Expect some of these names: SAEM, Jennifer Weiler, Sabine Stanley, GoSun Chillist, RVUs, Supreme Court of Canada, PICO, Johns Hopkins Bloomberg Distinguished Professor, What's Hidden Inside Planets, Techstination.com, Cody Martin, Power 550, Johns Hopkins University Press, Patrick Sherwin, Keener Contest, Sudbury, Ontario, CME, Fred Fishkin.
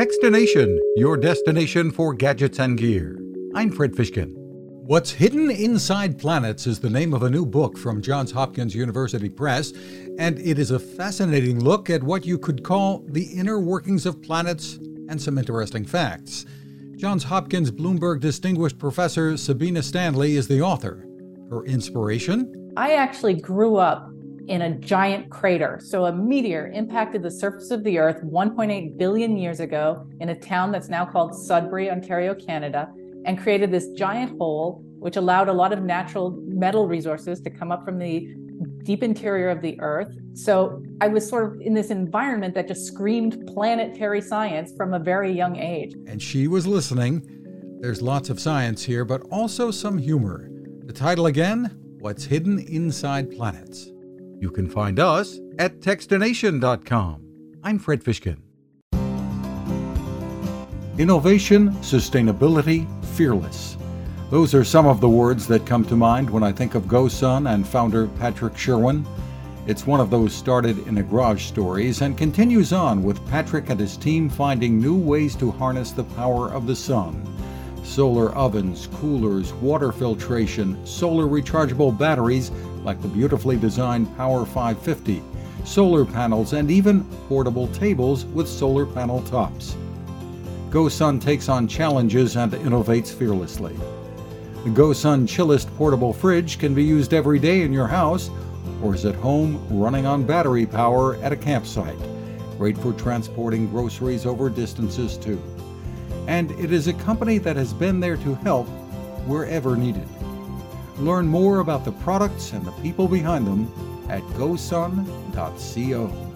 Techstination, your destination for gadgets and gear. I'm Fred Fishkin. What's Hidden Inside Planets is the name of a new book from Johns Hopkins University Press, and it is a fascinating look at what you could call the inner workings of planets and some interesting facts. Johns Hopkins Bloomberg Distinguished Professor Sabine Stanley is the author. Her inspiration? I actually grew up in a giant crater. So a meteor impacted the surface of the Earth 1.8 billion years ago in a town that's now called Sudbury, Ontario, Canada, and created this giant hole, which allowed a lot of natural metal resources to come up from the deep interior of the Earth. So I was sort of in this environment that just screamed planetary science from a very young age. And she was listening. There's lots of science here, but also some humor. The title again, What's Hidden Inside Planets. You can find us at Techstination.com. I'm Fred Fishkin. Innovation, sustainability, fearless. Those are some of the words that come to mind when I think of GoSun and founder Patrick Sherwin. It's one of those started in a garage stories and continues on with Patrick and his team finding new ways to harness the power of the sun. Solar ovens, coolers, water filtration, solar rechargeable batteries like the beautifully designed Power 550, solar panels, and even portable tables with solar panel tops. GoSun takes on challenges and innovates fearlessly. The GoSun Chillist portable fridge can be used every day in your house or is at home running on battery power at a campsite. Great for transporting groceries over distances too. And it is a company that has been there to help wherever needed. Learn more about the products and the people behind them at gosun.co.